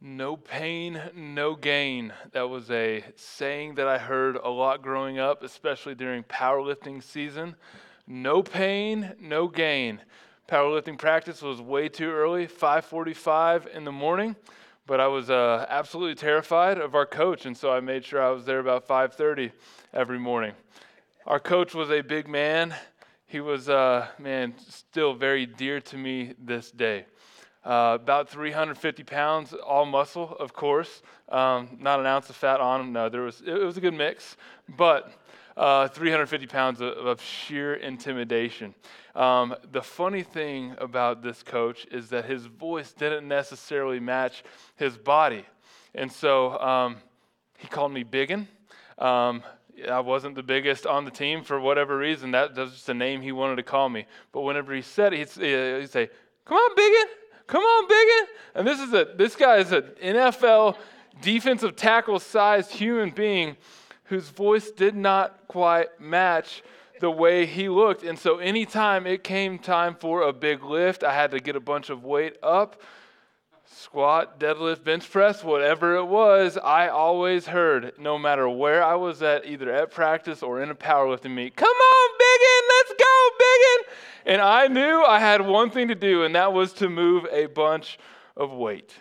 No pain, no gain. That was a saying that I heard a lot growing up, especially during powerlifting season. No pain, no gain. Powerlifting practice was way too early, 5:45 in the morning, but I was absolutely terrified of our coach, and so I made sure I was there about 5:30 every morning. Our coach was a big man. He was, still very dear to me this day. About 350 pounds, all muscle, of course. Not an ounce of fat on him. No, it was a good mix, but 350 pounds of sheer intimidation. The funny thing about this coach is that his voice didn't necessarily match his body, and so he called me Biggin. I wasn't the biggest on the team for whatever reason. That's just the name he wanted to call me. But whenever he said it, he'd say, "Come on, Biggin. Come on, Biggin." And this guy is an NFL defensive tackle-sized human being whose voice did not quite match the way he looked. And so anytime it came time for a big lift, I had to get a bunch of weight up. Squat, deadlift, bench press, whatever it was, I always heard, no matter where I was at, either at practice or in a powerlifting meet, "Come on, Biggin, let's go, Biggin." And I knew I had one thing to do, and that was to move a bunch of weight.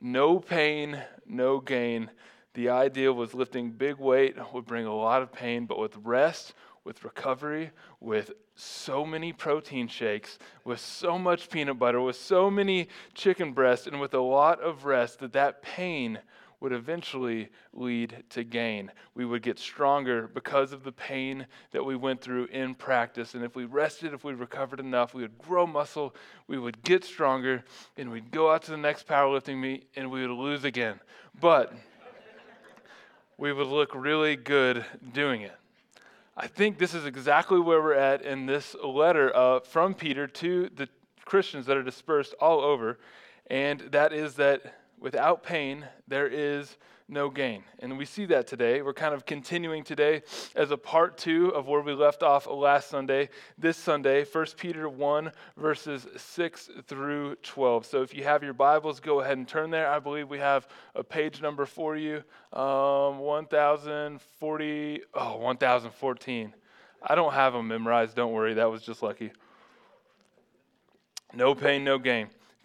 No pain, no gain. The idea was lifting big weight would bring a lot of pain, but with rest, with recovery, with so many protein shakes, with so much peanut butter, with so many chicken breasts, and with a lot of rest, that pain would eventually lead to gain. We would get stronger because of the pain that we went through in practice. And if we rested, if we recovered enough, we would grow muscle, we would get stronger, and we'd go out to the next powerlifting meet, and we would lose again. But we would look really good doing it. I think this is exactly where we're at in this letter from Peter to the Christians that are dispersed all over, and that is that without pain, there is no gain. And we see that today. We're kind of continuing today as a part two of where we left off last Sunday. This Sunday, 1 Peter 1, verses 6 through 12. So if you have your Bibles, go ahead and turn there. I believe we have a page number for you, 1014. I don't have them memorized. Don't worry. That was just lucky. No pain, no gain.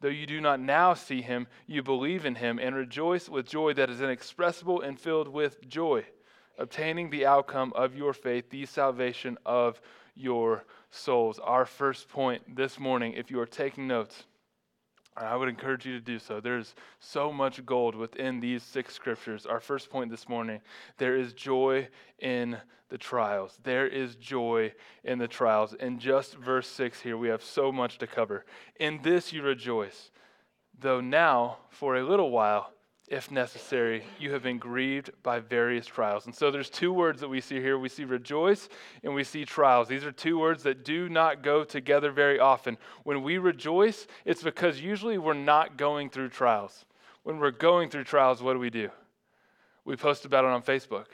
Though you do not now see him, you believe in him and rejoice with joy that is inexpressible and filled with joy, obtaining the outcome of your faith, the salvation of your souls." Our first point this morning, if you are taking notes, I would encourage you to do so. There's so much gold within these 6 scriptures. Our first point this morning, there is joy in the trials. There is joy in the trials. In just verse 6 here, we have so much to cover. "In this you rejoice, though now, for a little while, if necessary, you have been grieved by various trials." And so there's 2 words that we see here. We see rejoice and we see trials. These are 2 words that do not go together very often. When we rejoice, it's because usually we're not going through trials. When we're going through trials, what do? We post about it on Facebook.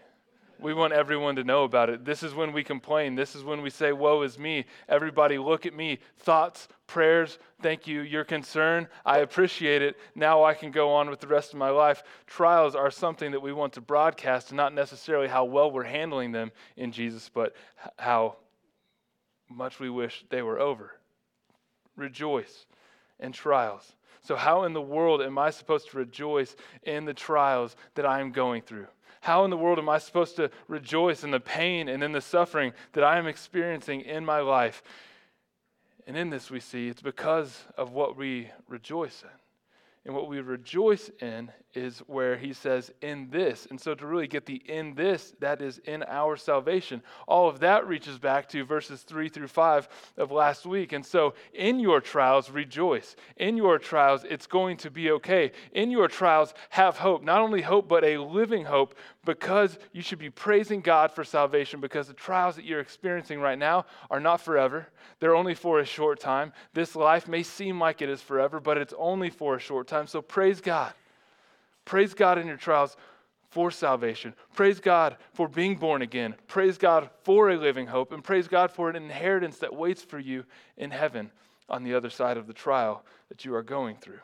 We want everyone to know about it. This is when we complain. This is when we say, "Woe is me. Everybody look at me. Thoughts, prayers, thank you. Your concern, I appreciate it. Now I can go on with the rest of my life." Trials are something that we want to broadcast, not necessarily how well we're handling them in Jesus, but how much we wish they were over. Rejoice in trials. So how in the world am I supposed to rejoice in the trials that I am going through? How in the world am I supposed to rejoice in the pain and in the suffering that I am experiencing in my life? And in this we see it's because of what we rejoice in. And what we rejoice in is where he says, in this. And so to really get the in this, that is in our salvation. All of that reaches back to verses 3-5 of last week. And so in your trials, rejoice. In your trials, it's going to be okay. In your trials, have hope. Not only hope, but a living hope, because you should be praising God for salvation, because the trials that you're experiencing right now are not forever. They're only for a short time. This life may seem like it is forever, but it's only for a short time. So praise God. Praise God in your trials for salvation. Praise God for being born again. Praise God for a living hope. And praise God for an inheritance that waits for you in heaven on the other side of the trial that you are going through.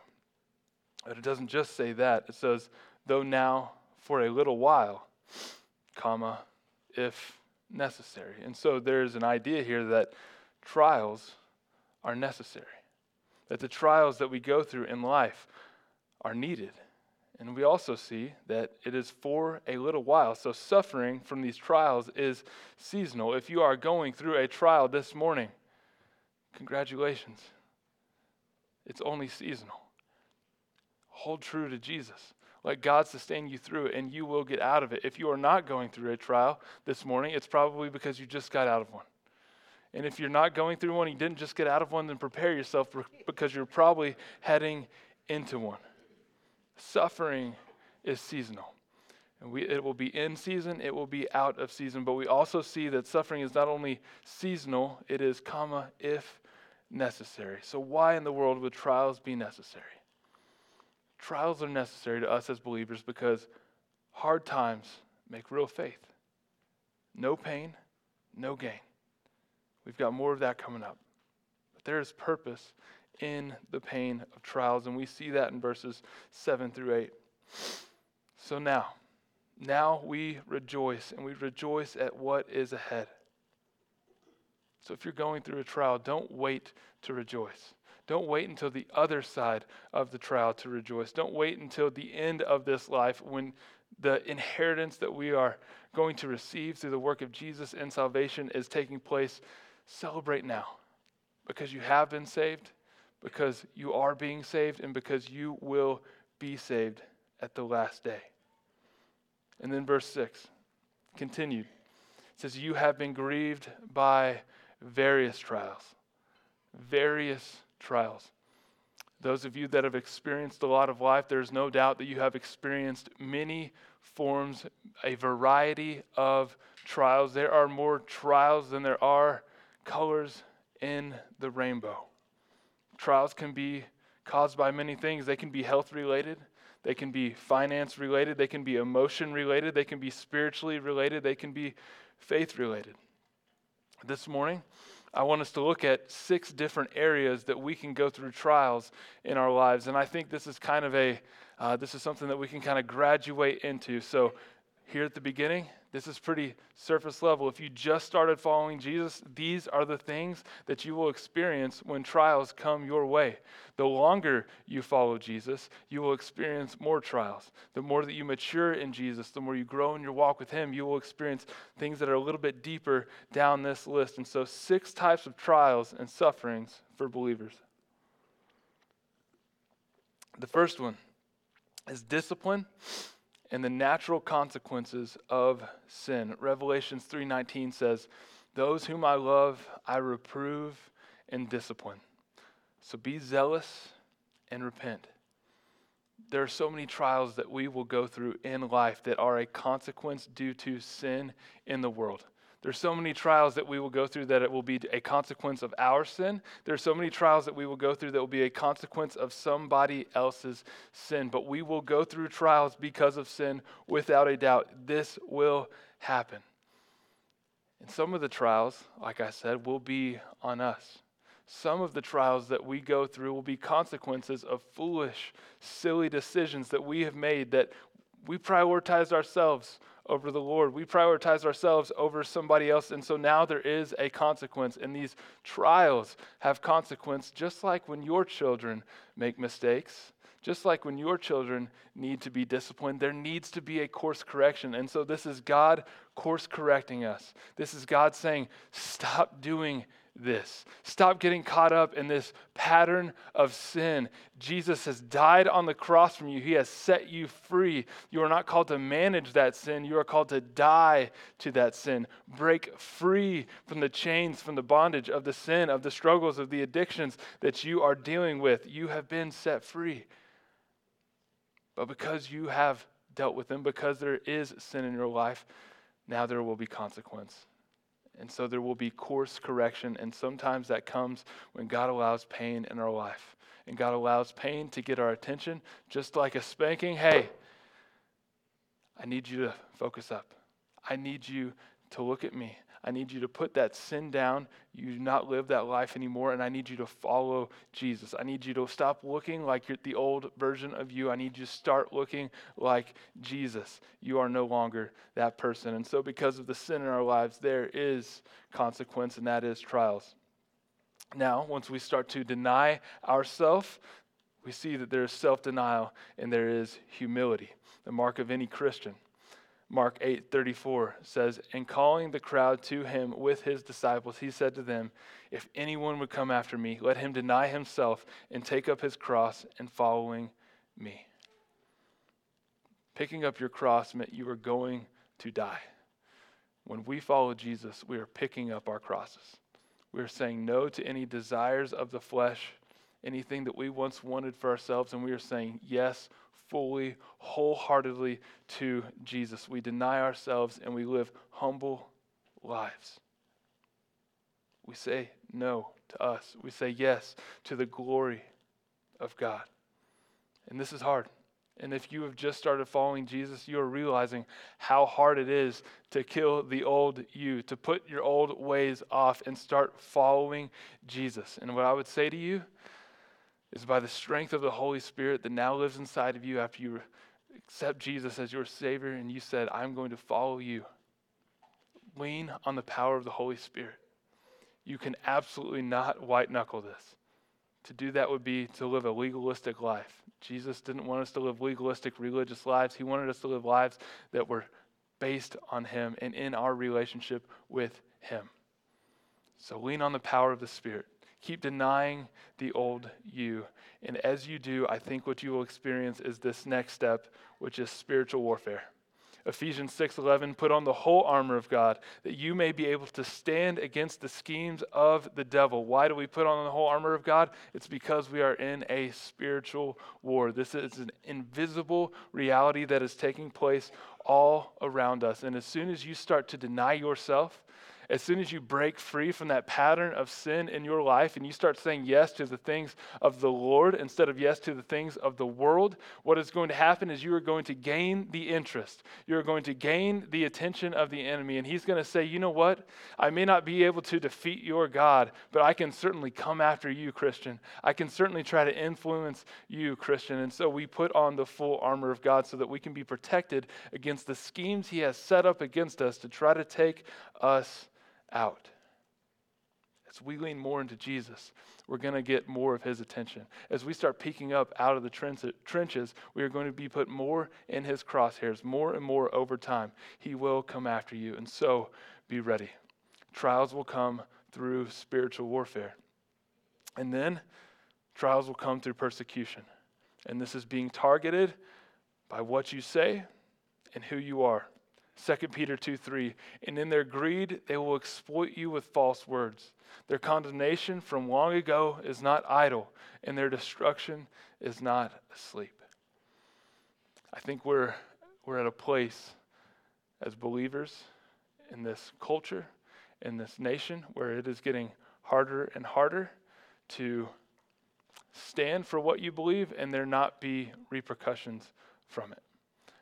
But it doesn't just say that. It says, though now for a little while, comma, if necessary. And so there's an idea here that trials are necessary, that the trials that we go through in life are needed. And we also see that it is for a little while. So suffering from these trials is seasonal. If you are going through a trial this morning, congratulations. It's only seasonal. Hold true to Jesus. Let God sustain you through it, and you will get out of it. If you are not going through a trial this morning, it's probably because you just got out of one. And if you're not going through one, you didn't just get out of one, then prepare yourself because you're probably heading into one. Suffering is seasonal. And it will be in season, it will be out of season, but we also see that suffering is not only seasonal, it is, comma, if necessary. So why in the world would trials be necessary? Trials are necessary to us as believers because hard times make real faith. No pain, no gain. We've got more of that coming up. But there is purpose in the pain of trials, and we see that in verses 7-8. So now we rejoice, and we rejoice at what is ahead. So if you're going through a trial, don't wait to rejoice. Don't wait until the other side of the trial to rejoice. Don't wait until the end of this life when the inheritance that we are going to receive through the work of Jesus and salvation is taking place. Celebrate now, because you have been saved, because you are being saved, and because you will be saved at the last day. And then verse 6, continued. It says, you have been grieved by various trials. Various trials. Those of you that have experienced a lot of life, there's no doubt that you have experienced many forms, a variety of trials. There are more trials than there are colors in the rainbow. Trials can be caused by many things. They can be health-related. They can be finance-related. They can be emotion-related. They can be spiritually related. They can be faith-related. This morning, I want us to look at 6 different areas that we can go through trials in our lives. And I think this is kind of this is something that we can kind of graduate into. So here at the beginning, this is pretty surface level. If you just started following Jesus, these are the things that you will experience when trials come your way. The longer you follow Jesus, you will experience more trials. The more that you mature in Jesus, the more you grow in your walk with him, you will experience things that are a little bit deeper down this list. And so 6 types of trials and sufferings for believers. The first one is discipline and the natural consequences of sin. Revelations 3:19 says, those whom I love, I reprove and discipline. So be zealous and repent. There are so many trials that we will go through in life that are a consequence due to sin in the world. There's so many trials that we will go through that it will be a consequence of our sin. There's so many trials that we will go through that will be a consequence of somebody else's sin. But we will go through trials because of sin without a doubt. This will happen. And some of the trials, like I said, will be on us. Some of the trials that we go through will be consequences of foolish, silly decisions that we have made, that we prioritized ourselves over the Lord. We prioritize ourselves over somebody else, and so now there is a consequence, and these trials have consequence, just like when your children make mistakes, just like when your children need to be disciplined. There needs to be a course correction, and so this is God course correcting us. This is God saying, stop doing this. Stop getting caught up in this pattern of sin. Jesus has died on the cross for you. He has set you free. You are not called to manage that sin. You are called to die to that sin. Break free from the chains, from the bondage of the sin, of the struggles, of the addictions that you are dealing with. You have been set free. But because you have dealt with them, because there is sin in your life, now there will be consequence. And so there will be course correction, and sometimes that comes when God allows pain in our life. And God allows pain to get our attention, just like a spanking. Hey, I need you to focus up. I need you to look at me. I need you to put that sin down. You do not live that life anymore, and I need you to follow Jesus. I need you to stop looking like you're the old version of you. I need you to start looking like Jesus. You are no longer that person. And so because of the sin in our lives, there is consequence, and that is trials. Now, once we start to deny ourselves, we see that there is self-denial and there is humility, the mark of any Christian. Mark 8:34 says, and calling the crowd to him with his disciples, he said to them, if anyone would come after me, let him deny himself and take up his cross and following me. Picking up your cross meant you were going to die. When we follow Jesus, we are picking up our crosses. We are saying no to any desires of the flesh, anything that we once wanted for ourselves, and we are saying yes fully, wholeheartedly to Jesus. We deny ourselves and we live humble lives. We say no to us. We say yes to the glory of God. And this is hard. And if you have just started following Jesus, you are realizing how hard it is to kill the old you, to put your old ways off and start following Jesus. And what I would say to you is by the strength of the Holy Spirit that now lives inside of you after you accept Jesus as your Savior and you said, I'm going to follow you. Lean on the power of the Holy Spirit. You can absolutely not white-knuckle this. To do that would be to live a legalistic life. Jesus didn't want us to live legalistic, religious lives. He wanted us to live lives that were based on Him and in our relationship with Him. So lean on the power of the Spirit. Keep denying the old you. And as you do, I think what you will experience is this next step, which is spiritual warfare. Ephesians 6:11, put on the whole armor of God, that you may be able to stand against the schemes of the devil. Why do we put on the whole armor of God? It's because we are in a spiritual war. This is an invisible reality that is taking place all around us. And as soon as you start to deny yourself, as soon as you break free from that pattern of sin in your life and you start saying yes to the things of the Lord instead of yes to the things of the world, what is going to happen is you are going to gain the interest. You're going to gain the attention of the enemy. And he's going to say, you know what? I may not be able to defeat your God, but I can certainly come after you, Christian. I can certainly try to influence you, Christian. And so we put on the full armor of God so that we can be protected against the schemes he has set up against us to try to take us out. As we lean more into Jesus, we're going to get more of his attention. As we start peeking up out of the trenches, we are going to be put more in his crosshairs, more and more over time. He will come after you, and so be ready. Trials will come through spiritual warfare. And then trials will come through persecution. And this is being targeted by what you say and who you are. 2 Peter 2:3, and in their greed, they will exploit you with false words. Their condemnation from long ago is not idle, and their destruction is not asleep. I think we're at a place as believers in this culture, in this nation, where it is getting harder and harder to stand for what you believe and there not be repercussions from it.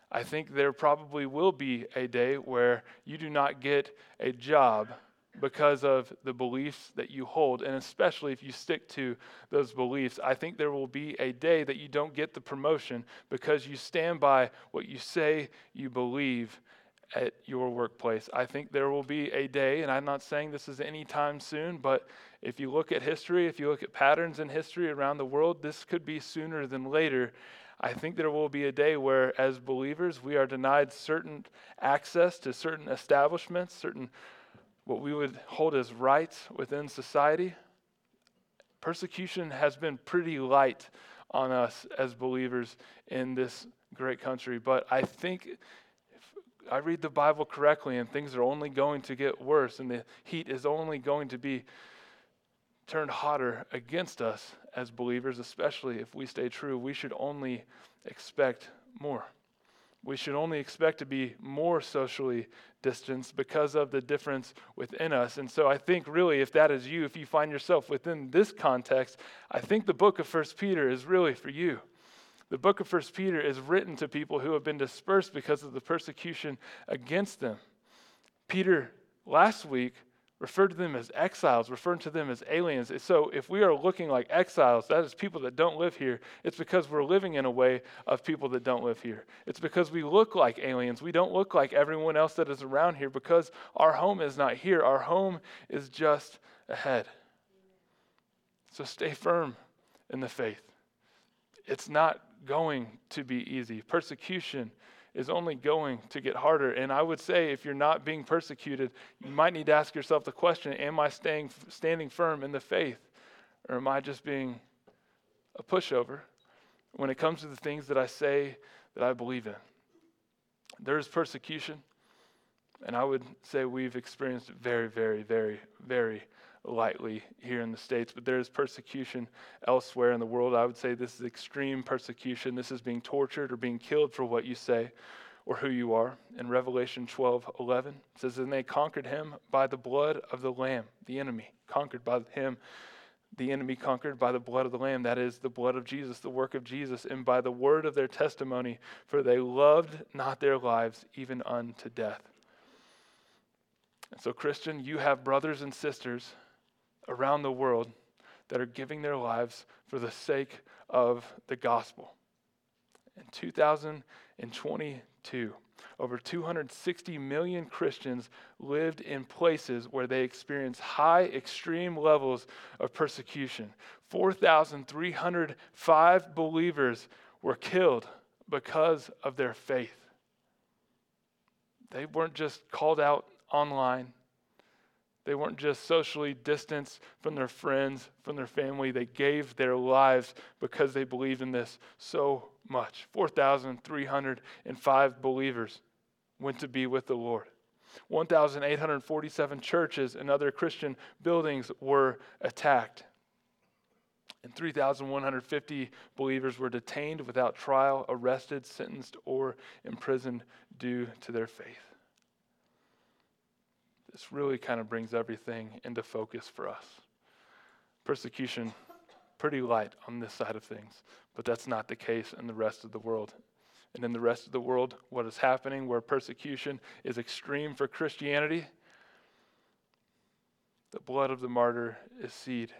I think there probably will be a day where you do not get a job because of the beliefs that you hold, and especially if you stick to those beliefs. I think there will be a day that you don't get the promotion because you stand by what you say you believe at your workplace. I think there will be a day, and I'm not saying this is any time soon, but if you look at history, if you look at patterns in history around the world, this could be sooner than later. I think there will be a day where, as believers, we are denied certain access to certain establishments, certain what we would hold as right within society, persecution has been pretty light on us as believers in this great country. But I think if I read the Bible correctly, and things are only going to get worse, and the heat is only going to be turned hotter against us as believers, especially if we stay true, we should only expect more. We should only expect to be more socially distanced because of the difference within us. And so I think really, if that is you, if you find yourself within this context, I think the book of 1 Peter is really for you. The book of 1 Peter is written to people who have been dispersed because of the persecution against them. Peter, last week, referred to them as exiles, referred to them as aliens. So if we are looking like exiles, that is people that don't live here, it's because we're living in a way of people that don't live here. It's because we look like aliens. We don't look like everyone else that is around here because our home is not here. Our home is just ahead. So stay firm in the faith. It's not going to be easy. Persecution is only going to get harder. And I would say if you're not being persecuted, you might need to ask yourself the question, am I standing firm in the faith? Or am I just being a pushover when it comes to the things that I say that I believe in? There is persecution, and I would say we've experienced it very, very, very, very lightly here in the States, but there is persecution elsewhere in the world. I would say this is extreme persecution. This is being tortured or being killed for what you say or who you are. In Revelation 12:11, it says, and they conquered him by the blood of the Lamb, the enemy, conquered by him. The enemy conquered by the blood of the Lamb, that is the blood of Jesus, the work of Jesus, and by the word of their testimony, for they loved not their lives even unto death. And so, Christian, you have brothers and sisters around the world that are giving their lives for the sake of the gospel. In 2022, over 260 million Christians lived in places where they experienced high, extreme levels of persecution. 4,305 believers were killed because of their faith. They weren't just called out online. They weren't just socially distanced from their friends, from their family. They gave their lives because they believed in this so much. 4,305 believers went to be with the Lord. 1,847 churches and other Christian buildings were attacked. And 3,150 believers were detained without trial, arrested, sentenced, or imprisoned due to their faith. This really kind of brings everything into focus for us. Persecution, pretty light on this side of things, but that's not the case in the rest of the world. And in the rest of the world, what is happening where persecution is extreme for Christianity, the blood of the martyr is seed.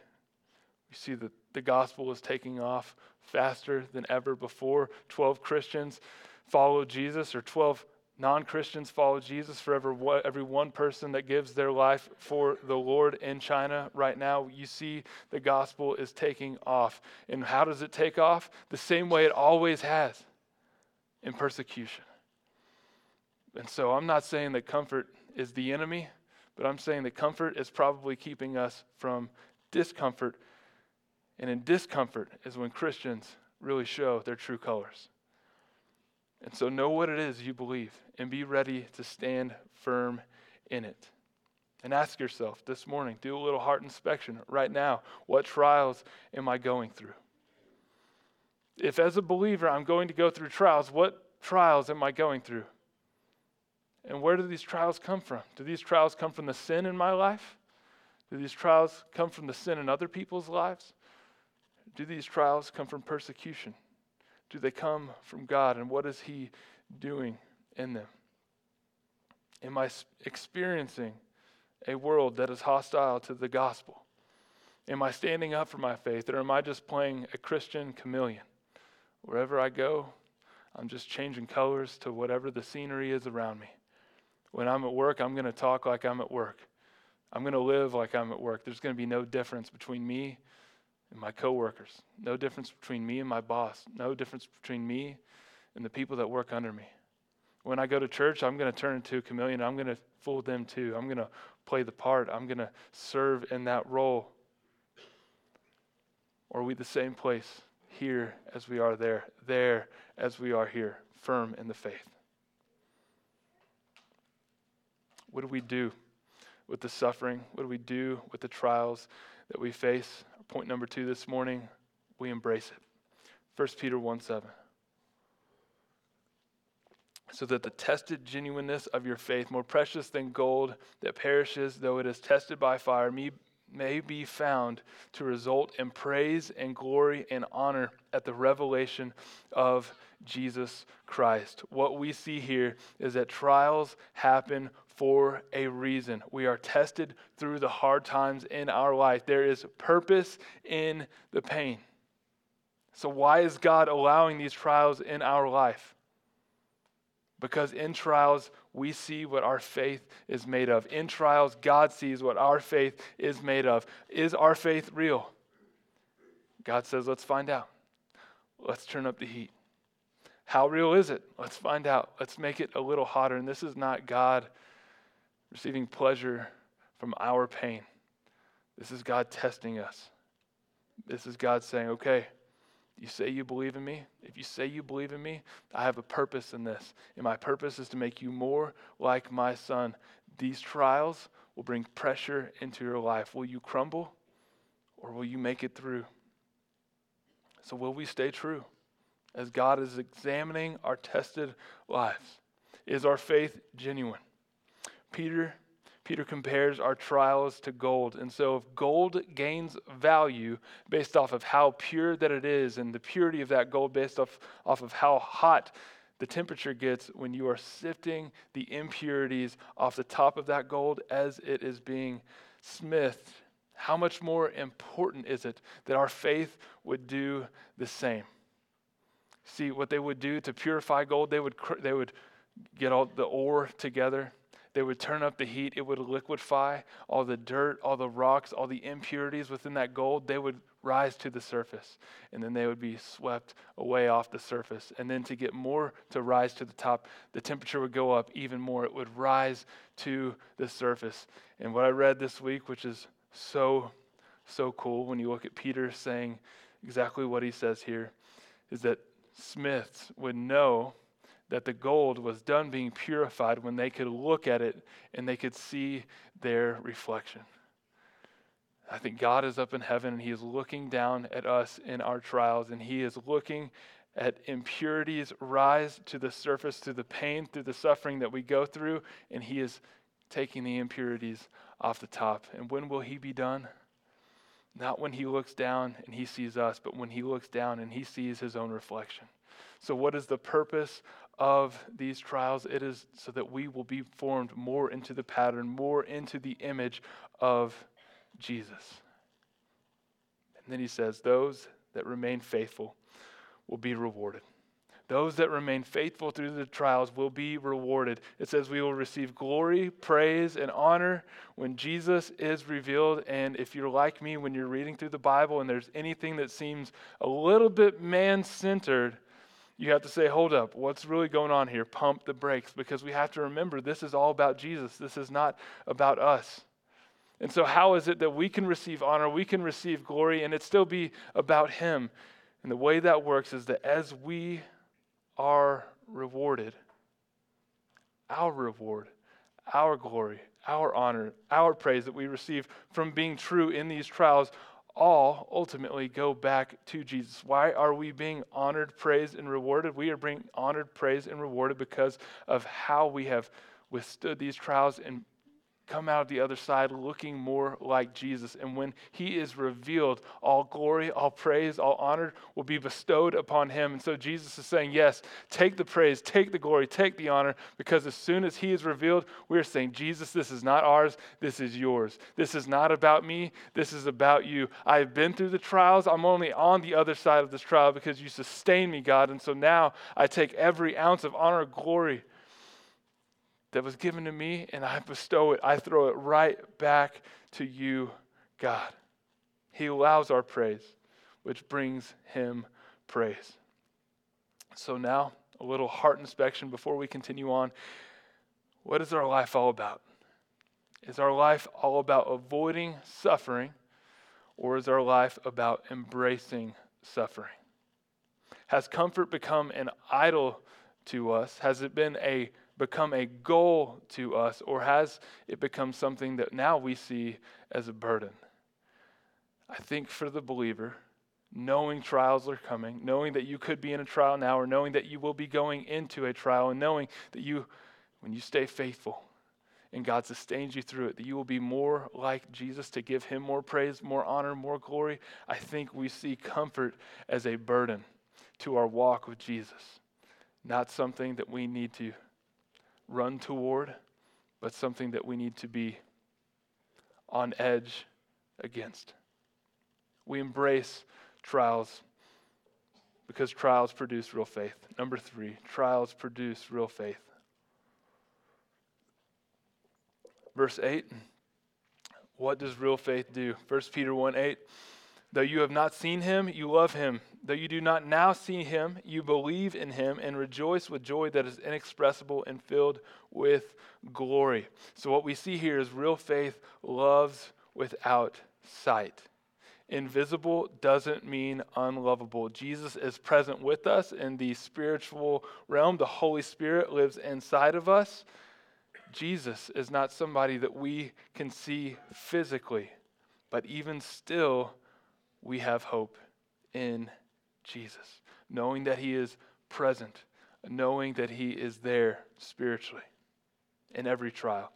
We see that the gospel is taking off faster than ever before. 12 Christians follow Jesus, or 12 non-Christians follow Jesus for every one person that gives their life for the Lord in China right now. You see the gospel is taking off. And how does it take off? The same way it always has, in persecution. And so I'm not saying that comfort is the enemy, but I'm saying that comfort is probably keeping us from discomfort. And in discomfort is when Christians really show their true colors. And so know what it is you believe and be ready to stand firm in it. And ask yourself this morning, do a little heart inspection right now. What trials am I going through? If as a believer I'm going to go through trials, what trials am I going through? And where do these trials come from? Do these trials come from the sin in my life? Do these trials come from the sin in other people's lives? Do these trials come from persecution? Do they come from God, and what is He doing in them? Am I experiencing a world that is hostile to the gospel? Am I standing up for my faith, or am I just playing a Christian chameleon? Wherever I go, I'm just changing colors to whatever the scenery is around me. When I'm at work, I'm going to talk like I'm at work. I'm going to live like I'm at work. There's going to be no difference between me and my coworkers, no difference between me and my boss, no difference between me and the people that work under me. when I go to church, I'm going to turn into a chameleon. I'm going to fool them too. I'm going to play the part. I'm going to serve in that role. Or are we the same place here as we are there as we are here, firm in the faith? What do we do with the suffering? What do we do with the trials that we face? Point number 2 this morning, we embrace it. 1 Peter 1:7. So that the tested genuineness of your faith, more precious than gold that perishes, though it is tested by fire, may be found to result in praise and glory and honor at the revelation of Jesus Christ. What we see here is that trials happen for a reason. We are tested through the hard times in our life. There is purpose in the pain. So why is God allowing these trials in our life? Because in trials, we see what our faith is made of. In trials, God sees what our faith is made of. Is our faith real? God says, let's find out. Let's turn up the heat. How real is it? Let's find out. Let's make it a little hotter. And this is not God receiving pleasure from our pain. This is God testing us. This is God saying, okay, you say you believe in me? If you say you believe in me, I have a purpose in this. And my purpose is to make you more like my son. These trials will bring pressure into your life. Will you crumble or will you make it through? So will we stay true as God is examining our tested lives? Is our faith genuine? Peter compares our trials to gold. And so if gold gains value based off of how pure that it is and the purity of that gold based off of how hot the temperature gets when you are sifting the impurities off the top of that gold as it is being smithed, how much more important is it that our faith would do the same? See, what they would do to purify gold, they would get all the ore together. They would turn up the heat. It would liquefy all the dirt, all the rocks, all the impurities within that gold. They would rise to the surface, and then they would be swept away off the surface. And then to get more to rise to the top, the temperature would go up even more. It would rise to the surface. And what I read this week, which is so cool when you look at Peter saying exactly what he says here, is that smiths would know that the gold was done being purified when they could look at it and they could see their reflection. I think God is up in heaven and he is looking down at us in our trials, and he is looking at impurities rise to the surface through the pain, through the suffering that we go through, and he is taking the impurities off the top. And when will he be done? Not when he looks down and he sees us, but when he looks down and he sees his own reflection. So what is the purpose of these trials? It is so that we will be formed more into the pattern, more into the image of Jesus. And then he says, those that remain faithful will be rewarded. Those that remain faithful through the trials will be rewarded. It says we will receive glory, praise, and honor when Jesus is revealed. And if you're like me, when you're reading through the Bible and there's anything that seems a little bit man-centered, you have to say, hold up, what's really going on here? Pump the brakes, because we have to remember this is all about Jesus. This is not about us. And so how is it that we can receive honor, we can receive glory, and it still be about him? And the way that works is that as we are rewarded, our reward, our glory, our honor, our praise that we receive from being true in these trials all ultimately go back to Jesus. Why are we being honored, praised, and rewarded? We are being honored, praised, and rewarded because of how we have withstood these trials and come out of the other side looking more like Jesus. And when he is revealed, all glory, all praise, all honor will be bestowed upon him. And so Jesus is saying, yes, take the praise, take the glory, take the honor, because as soon as he is revealed, we are saying, Jesus, this is not ours, this is yours. This is not about me, this is about you. I've been through the trials, I'm only on the other side of this trial because you sustain me, God. And so now I take every ounce of honor, glory that was given to me, and I bestow it. I throw it right back to you, God. He allows our praise, which brings him praise. So now a little heart inspection before we continue on. What is our life all about? Is our life all about avoiding suffering, or is our life about embracing suffering? Has comfort become an idol to us? Has it become a goal to us, or has it become something that now we see as a burden? I think for the believer, knowing trials are coming, knowing that you could be in a trial now, or knowing that you will be going into a trial, and knowing that you, when you stay faithful and God sustains you through it, that you will be more like Jesus, to give him more praise, more honor, more glory. I think we see comfort as a burden to our walk with Jesus, not something that we need to run toward, but something that we need to be on edge against. We embrace trials because trials produce real faith. Number 3, trials produce real faith. Verse 8, what does real faith do? 1 Peter 1:8, though you have not seen him, you love him. Though you do not now see him, you believe in him and rejoice with joy that is inexpressible and filled with glory. So what we see here is real faith loves without sight. Invisible doesn't mean unlovable. Jesus is present with us in the spiritual realm. The Holy Spirit lives inside of us. Jesus is not somebody that we can see physically, but even still, we have hope in Jesus, knowing that he is present, knowing that he is there spiritually in every trial.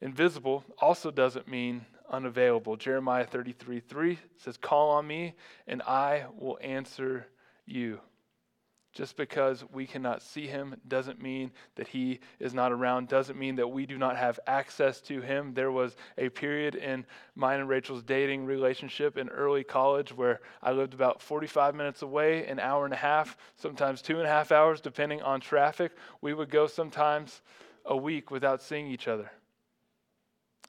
Invisible also doesn't mean unavailable. Jeremiah 33:3 says, "Call on me and I will answer you." Just because we cannot see him doesn't mean that he is not around, doesn't mean that we do not have access to him. There was a period in mine and Rachel's dating relationship in early college where I lived about 45 minutes away, an hour and a half, sometimes 2.5 hours, depending on traffic. We would go sometimes a week without seeing each other.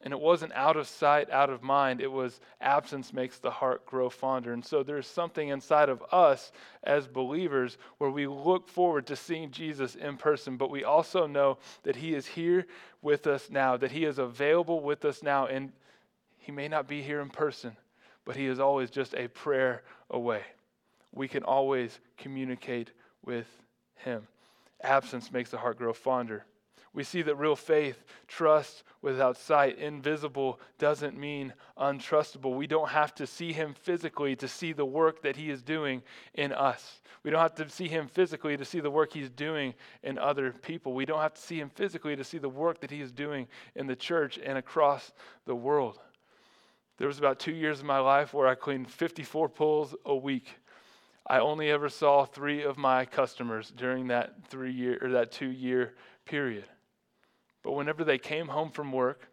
And it wasn't out of sight, out of mind. It was absence makes the heart grow fonder. And so there's something inside of us as believers where we look forward to seeing Jesus in person, but we also know that he is here with us now, that he is available with us now. And he may not be here in person, but he is always just a prayer away. We can always communicate with him. Absence makes the heart grow fonder. We see that real faith, trust without sight, invisible doesn't mean untrustable. We don't have to see him physically to see the work that he is doing in us. We don't have to see him physically to see the work he's doing in other people. We don't have to see him physically to see the work that he is doing in the church and across the world. There was about 2 years of my life where I cleaned 54 pools a week. I only ever saw 3 of my customers during that 3 year or that 2 year period. But whenever they came home from work,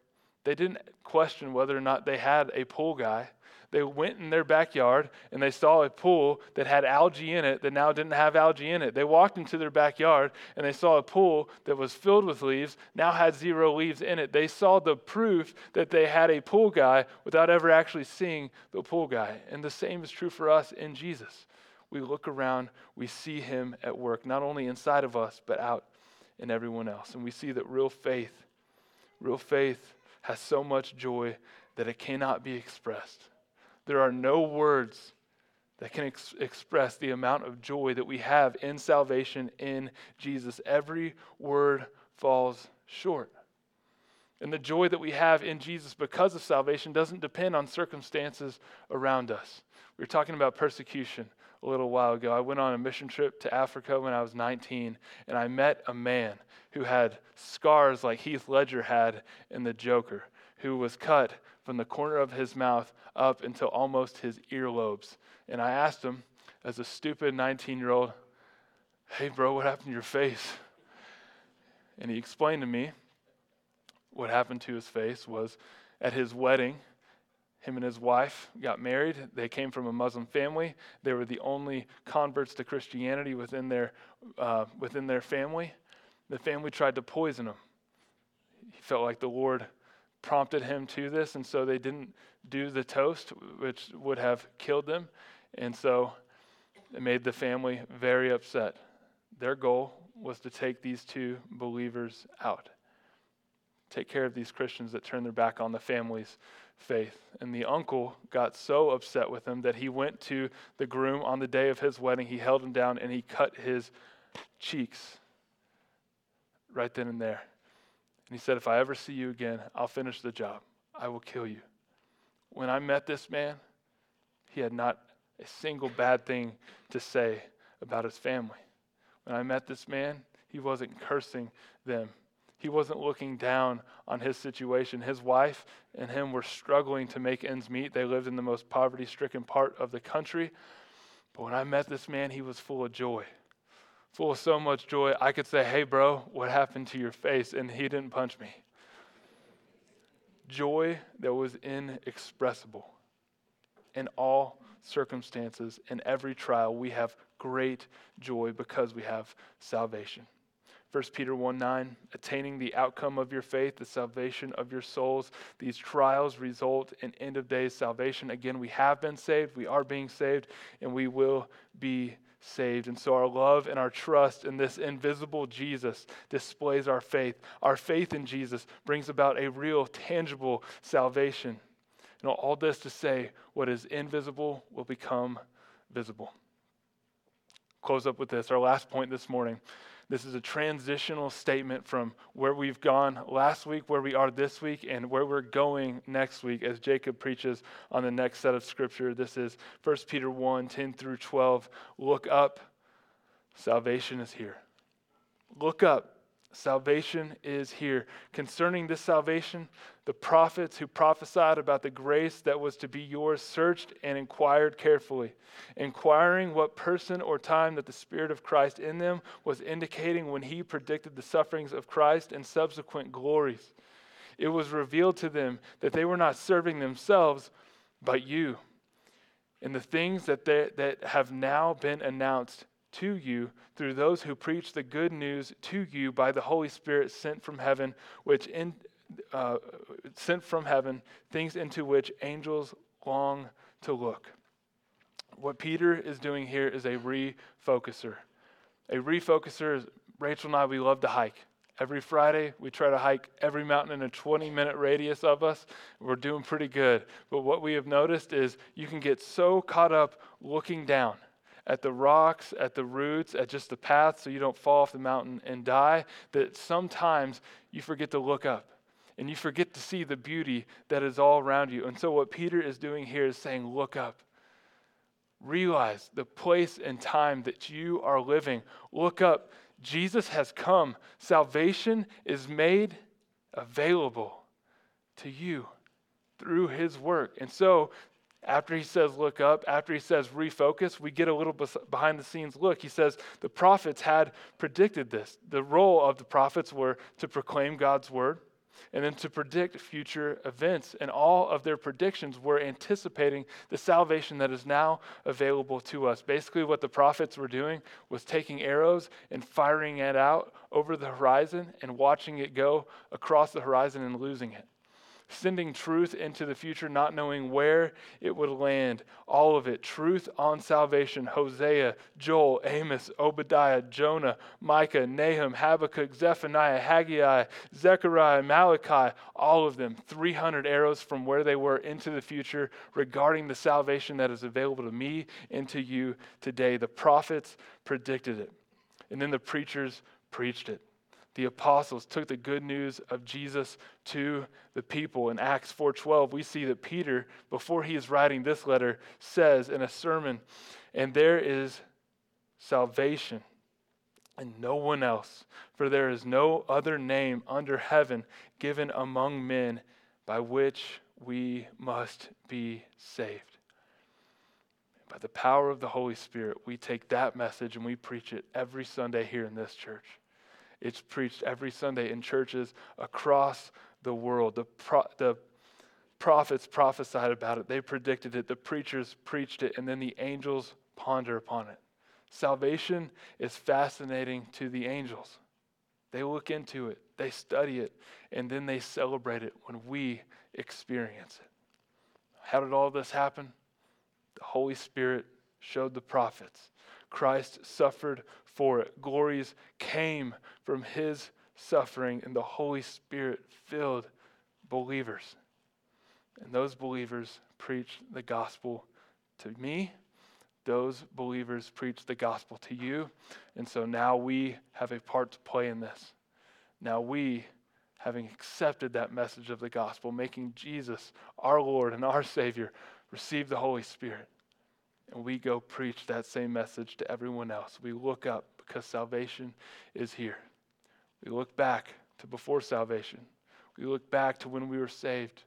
they didn't question whether or not they had a pool guy. They went in their backyard and they saw a pool that had algae in it that now didn't have algae in it. They walked into their backyard and they saw a pool that was filled with leaves, now had 0 leaves in it. They saw the proof that they had a pool guy without ever actually seeing the pool guy. And the same is true for us in Jesus. We look around, we see him at work, not only inside of us, but out and everyone else. And we see that real faith has so much joy that it cannot be expressed. There are no words that can express the amount of joy that we have in salvation in Jesus. Every word falls short. And the joy that we have in Jesus because of salvation doesn't depend on circumstances around us. We were talking about persecution a little while ago. I went on a mission trip to Africa when I was 19, and I met a man who had scars like Heath Ledger had in The Joker, who was cut from the corner of his mouth up until almost his earlobes. And I asked him, as a stupid 19-year-old, "Hey bro, what happened to your face?" And he explained to me what happened to his face was at his wedding, him and his wife got married. They came from a Muslim family. They were the only converts to Christianity within their family. The family tried to poison him. He felt like the Lord prompted him to this, and so they didn't do the toast, which would have killed them. And so it made the family very upset. Their goal was to take these two believers out. Take care of these Christians that turned their back on the family's faith. And the uncle got so upset with him that he went to the groom on the day of his wedding. He held him down and he cut his cheeks right then and there. And he said, if I ever see you again, I'll finish the job. I will kill you. When I met this man, he had not a single bad thing to say about his family. When I met this man, he wasn't cursing them. He wasn't looking down on his situation. His wife and him were struggling to make ends meet. They lived in the most poverty-stricken part of the country. But when I met this man, he was full of joy. Full of so much joy, I could say, hey, bro, what happened to your face? And he didn't punch me. Joy that was inexpressible. In all circumstances, in every trial, we have great joy because we have salvation. 1 Peter 1:9, attaining the outcome of your faith, the salvation of your souls. These trials result in end of days salvation. Again, we have been saved, we are being saved, and we will be saved. And so our love and our trust in this invisible Jesus displays our faith. Our faith in Jesus brings about a real, tangible salvation. And all this to say, what is invisible will become visible. Close up with this, our last point this morning. This is a transitional statement from where we've gone last week, where we are this week, and where we're going next week as Jacob preaches on the next set of scripture. This is 1 Peter 1, 10 through 12. Look up, salvation is here. Look up, salvation is here. Concerning this salvation, the prophets who prophesied about the grace that was to be yours searched and inquired carefully, inquiring what person or time that the Spirit of Christ in them was indicating when he predicted the sufferings of Christ and subsequent glories. It was revealed to them that they were not serving themselves, but you. And the things that have now been announced to you through those who preach the good news to you by the Holy Spirit sent from heaven, things into which angels long to look. What Peter is doing here is a refocuser. A refocuser is, Rachel and I, we love to hike. Every Friday, we try to hike every mountain in a 20-minute radius of us. We're doing pretty good. But what we have noticed is you can get so caught up looking down at the rocks, at the roots, at just the path so you don't fall off the mountain and die, that sometimes you forget to look up. And you forget to see the beauty that is all around you. And so what Peter is doing here is saying, look up. Realize the place and time that you are living. Look up. Jesus has come. Salvation is made available to you through his work. And so after he says look up, after he says refocus, we get a little behind the scenes look. He says the prophets had predicted this. The role of the prophets were to proclaim God's word, and then to predict future events. And all of their predictions were anticipating the salvation that is now available to us. Basically, what the prophets were doing was taking arrows and firing it out over the horizon and watching it go across the horizon and losing it. Sending truth into the future, not knowing where it would land. All of it, truth on salvation. Hosea, Joel, Amos, Obadiah, Jonah, Micah, Nahum, Habakkuk, Zephaniah, Haggai, Zechariah, Malachi, all of them, 300 arrows from where they were into the future regarding the salvation that is available to me and to you today. The prophets predicted it. And then the preachers preached it. The apostles took the good news of Jesus to the people. In Acts 4:12, we see that Peter, before he is writing this letter, says in a sermon, and there is salvation and no one else, for there is no other name under heaven given among men by which we must be saved. By the power of the Holy Spirit, we take that message and we preach it every Sunday here in this church. It's preached every Sunday in churches across the world. The prophets prophesied about it. They predicted it. The preachers preached it. And then the angels ponder upon it. Salvation is fascinating to the angels. They look into it. They study it. And then they celebrate it when we experience it. How did all this happen? The Holy Spirit showed the prophets. Christ suffered for it. Glories came from his suffering, and the Holy Spirit filled believers. And those believers preach the gospel to me. Those believers preach the gospel to you. And so now we have a part to play in this. Now we, having accepted that message of the gospel, making Jesus our Lord and our Savior, receive the Holy Spirit. And we go preach that same message to everyone else. We look up because salvation is here. We look back to before salvation. We look back to when we were saved.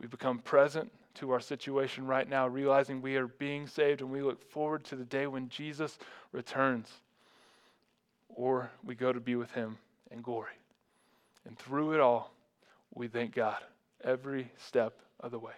We become present to our situation right now, realizing we are being saved, and we look forward to the day when Jesus returns, or we go to be with him in glory. And through it all, we thank God every step of the way.